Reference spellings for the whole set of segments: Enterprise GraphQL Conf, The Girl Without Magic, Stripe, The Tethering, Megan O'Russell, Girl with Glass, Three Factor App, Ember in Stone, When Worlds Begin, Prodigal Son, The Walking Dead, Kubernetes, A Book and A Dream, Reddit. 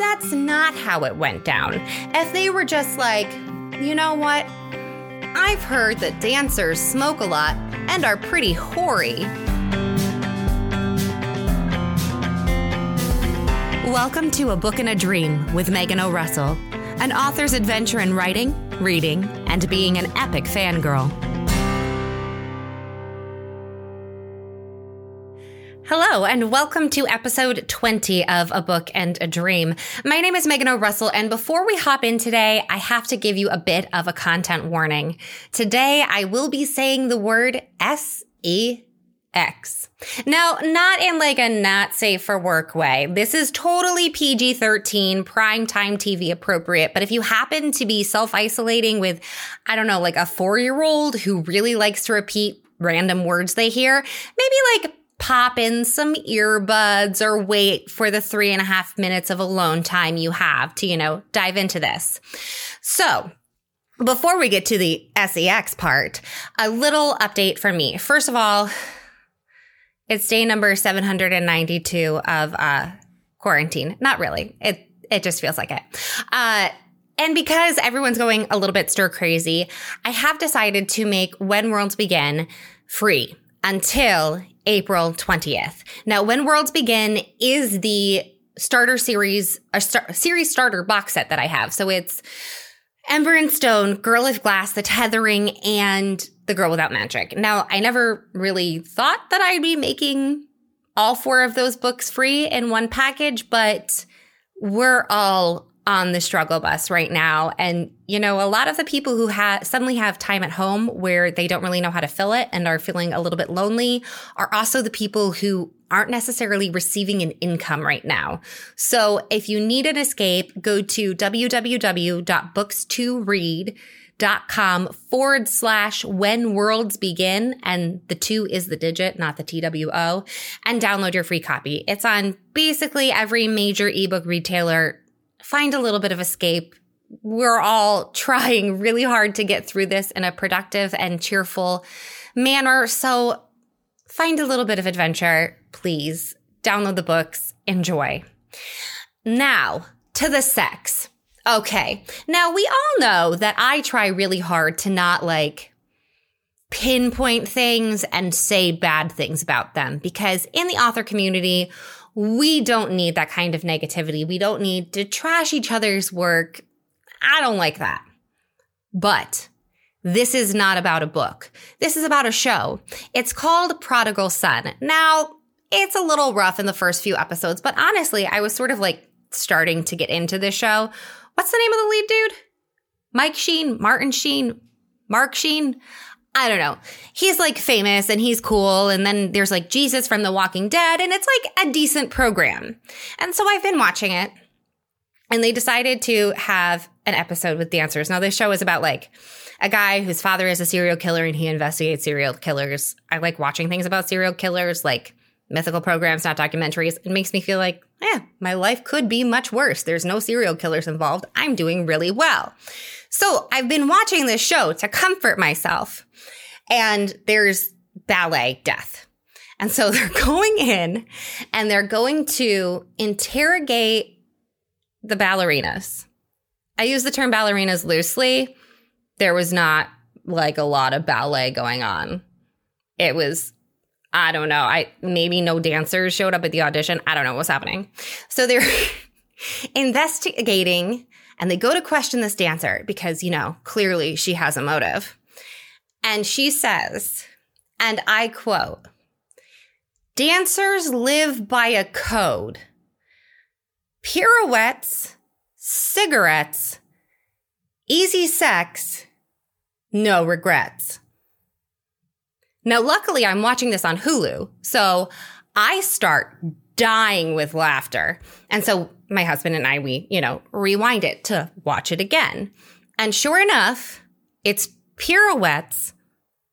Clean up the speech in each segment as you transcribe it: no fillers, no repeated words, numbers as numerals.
that's not how it went down. If they were just like, you know what? I've heard that dancers smoke a lot and are pretty hoary. Welcome to A Book and a Dream with Megan O'Russell, an author's adventure in writing, reading, and being an epic fangirl. Hello, and welcome to episode 20 of A Book and a Dream. My name is Megan O'Russell, and before we hop in today, I have to give you a bit of a content warning. Today, I will be saying the word SEX. Now, not in like a not safe for work way. This is totally PG-13, primetime TV appropriate. But if you happen to be self-isolating with, I don't know, like a 4-year-old who really likes to repeat random words they hear, maybe like pop in some earbuds or wait for the 3.5 minutes of alone time you have to, dive into this. So, before we get to the SEX part, a little update from me. First of all, it's day number 792 of quarantine. Not really. It just feels like it. And because everyone's going a little bit stir crazy, I have decided to make When Worlds Begin free until April 20th. Now, When Worlds Begin is the starter series, series starter box set that I have. So it's Ember in Stone, Girl with Glass, The Tethering, and The Girl Without Magic. Now, I never really thought that I'd be making all 4 of those books free in one package, but we're all on the struggle bus right now. And, a lot of the people who suddenly have time at home where they don't really know how to fill it and are feeling a little bit lonely are also the people who aren't necessarily receiving an income right now. So if you need an escape, go to www.books2read.com/When Worlds Begin, and the 2 is the digit, not the TWO, and download your free copy. It's on basically every major ebook retailer. Find a little bit of escape. We're all trying really hard to get through this in a productive and cheerful manner, so find a little bit of adventure, please. Download the books, enjoy. Now, to the sex. Okay, now we all know that I try really hard to not pinpoint things and say bad things about them, because in the author community, we don't need that kind of negativity. We don't need to trash each other's work. I don't like that. But this is not about a book. This is about a show. It's called Prodigal Son. Now, it's a little rough in the first few episodes, but honestly, I was sort of starting to get into this show. What's the name of the lead dude? Mike Sheen? Martin Sheen? Mark Sheen? I don't know. He's famous and he's cool. And then there's Jesus from The Walking Dead. And it's a decent program. And so I've been watching it. And they decided to have an episode with dancers. Now, this show is about a guy whose father is a serial killer and he investigates serial killers. I like watching things about serial killers, mythical programs, not documentaries. It makes me feel my life could be much worse. There's no serial killers involved. I'm doing really well. So I've been watching this show to comfort myself. And there's ballet death. And so they're going in and they're going to interrogate the ballerinas. I use the term ballerinas loosely. There was not a lot of ballet going on. It was, I don't know. Maybe no dancers showed up at the audition. I don't know what's happening. So they're investigating, and they go to question this dancer because, clearly she has a motive. And she says, and I quote, "Dancers live by a code. Pirouettes, cigarettes, easy sex, no regrets." Now, luckily, I'm watching this on Hulu, so I start dying with laughter. And so my husband and I, we, rewind it to watch it again. And sure enough, it's pirouettes,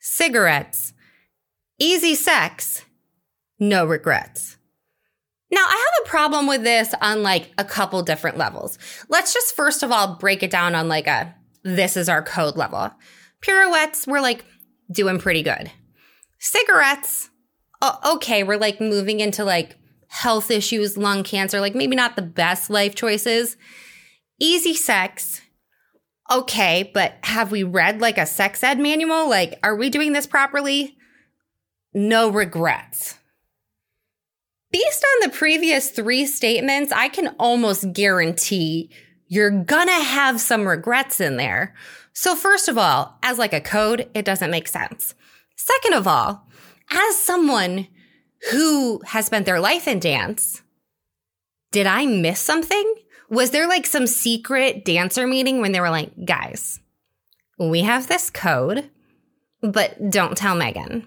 cigarettes, easy sex, no regrets. Now, I have a problem with this on a couple different levels. Let's just first of all break it down on this is our code level. Pirouettes, we're doing pretty good. Cigarettes, okay, we're moving into health issues, lung cancer, like maybe not the best life choices. Easy sex. Okay, but have we read like a sex ed manual? Like, are we doing this properly? No regrets. Based on the previous three statements, I can almost guarantee you're gonna have some regrets in there. So first of all, as like a code, it doesn't make sense. Second of all, as someone who has spent their life in dance, did I miss something? Was there like some secret dancer meeting when they were like, guys, we have this code, but don't tell Megan.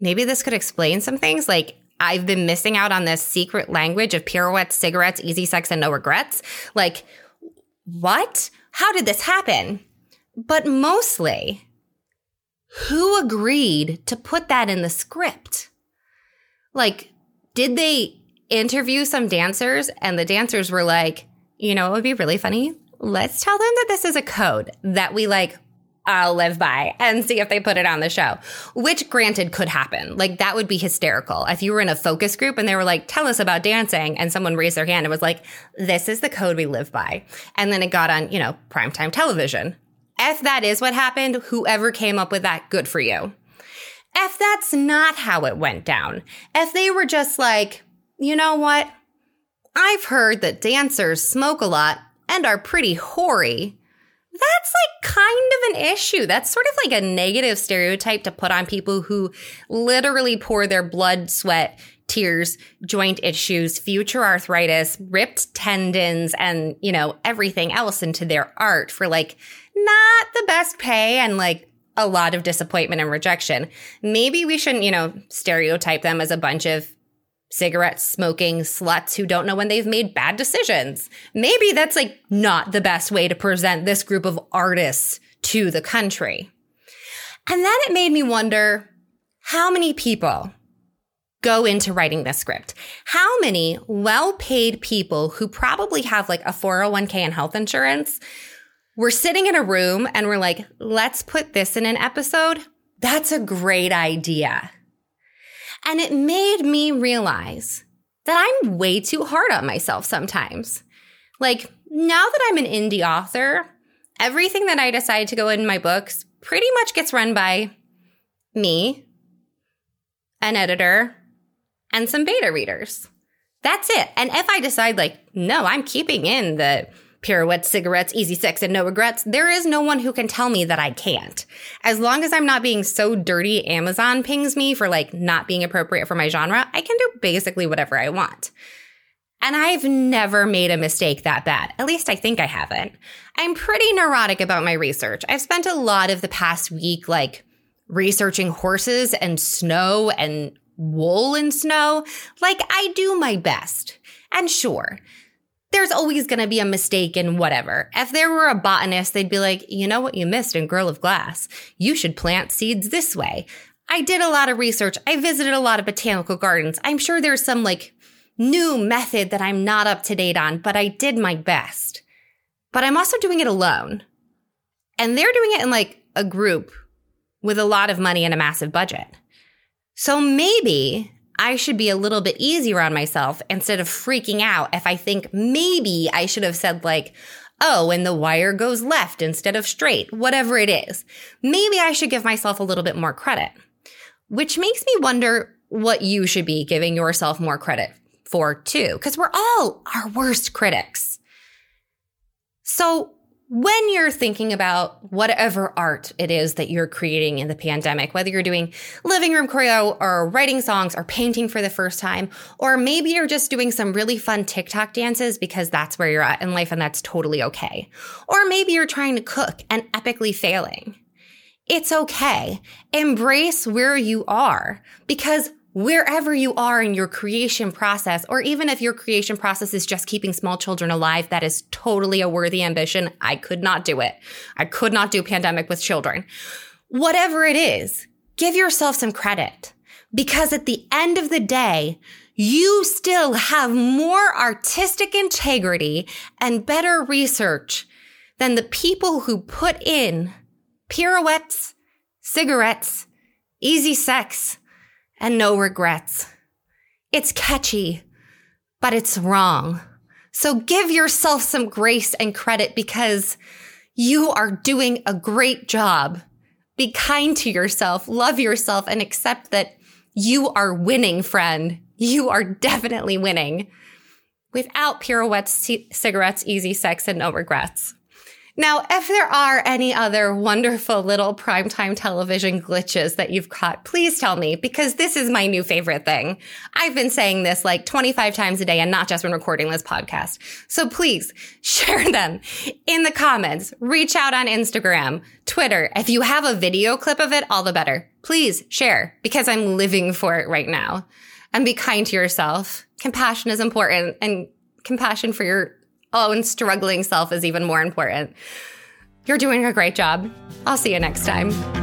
Maybe this could explain some things. Like, I've been missing out on this secret language of pirouettes, cigarettes, easy sex, and no regrets. Like, what? How did this happen? But mostly, who agreed to put that in the script? Like, did they interview some dancers and the dancers were like, you know, it would be really funny. Let's tell them that this is a code that we like. I'll live by and see if they put it on the show, which granted could happen. Like that would be hysterical. If you were in a focus group and they were like, tell us about dancing. And someone raised their hand and was like, this is the code we live by. And then it got on, you know, primetime television. If that is what happened, whoever came up with that, good for you. If that's not how it went down, if they were just like, you know what? I've heard that dancers smoke a lot and are pretty hoary. That's like kind of an issue. That's sort of like a negative stereotype to put on people who literally pour their blood, sweat, tears, joint issues, future arthritis, ripped tendons, and, you know, everything else into their art for like not the best pay and like a lot of disappointment and rejection. Maybe we shouldn't, you know, stereotype them as a bunch of cigarette smoking sluts who don't know when they've made bad decisions. Maybe that's like not the best way to present this group of artists to the country. And then it made me wonder how many people go into writing this script. How many well-paid people who probably have like a 401k and health insurance were sitting in a room and were like, let's put this in an episode. That's a great idea. And it made me realize that I'm way too hard on myself sometimes. Like, now that I'm an indie author, everything that I decide to go in my books pretty much gets run by me, an editor, and some beta readers. That's it. And if I decide, like, no, I'm keeping in the pirouettes, cigarettes, easy sex, and no regrets, there is no one who can tell me that I can't. As long as I'm not being so dirty Amazon pings me for like not being appropriate for my genre, I can do basically whatever I want. And I've never made a mistake that bad. At least I think I haven't. I'm pretty neurotic about my research. I've spent a lot of the past week like researching horses and snow and wool and snow. Like I do my best. And sure, there's always going to be a mistake in whatever. If there were a botanist, they'd be like, you know what you missed in Girl with Glass? You should plant seeds this way. I did a lot of research. I visited a lot of botanical gardens. I'm sure there's some like new method that I'm not up to date on, but I did my best. But I'm also doing it alone. And they're doing it in like a group with a lot of money and a massive budget. So maybe I should be a little bit easier on myself instead of freaking out if I think maybe I should have said like, oh, and the wire goes left instead of straight, whatever it is. Maybe I should give myself a little bit more credit, which makes me wonder what you should be giving yourself more credit for too, because we're all our worst critics. So when you're thinking about whatever art it is that you're creating in the pandemic, whether you're doing living room choreo or writing songs or painting for the first time, or maybe you're just doing some really fun TikTok dances because that's where you're at in life and that's totally okay. Or maybe you're trying to cook and epically failing. It's okay. Embrace where you are, because wherever you are in your creation process, or even if your creation process is just keeping small children alive, that is totally a worthy ambition. I could not do it. I could not do pandemic with children. Whatever it is, give yourself some credit, because at the end of the day, you still have more artistic integrity and better research than the people who put in pirouettes, cigarettes, easy sex, and no regrets. It's catchy, but it's wrong. So give yourself some grace and credit because you are doing a great job. Be kind to yourself, love yourself, and accept that you are winning, friend. You are definitely winning. Without pirouettes, cigarettes, easy sex, and no regrets. Now, if there are any other wonderful little primetime television glitches that you've caught, please tell me, because this is my new favorite thing. I've been saying this like 25 times a day and not just when recording this podcast. So please share them in the comments. Reach out on Instagram, Twitter. If you have a video clip of it, all the better. Please share because I'm living for it right now. And be kind to yourself. Compassion is important, and compassion for your own struggling self is even more important. You're doing a great job. I'll see you next time.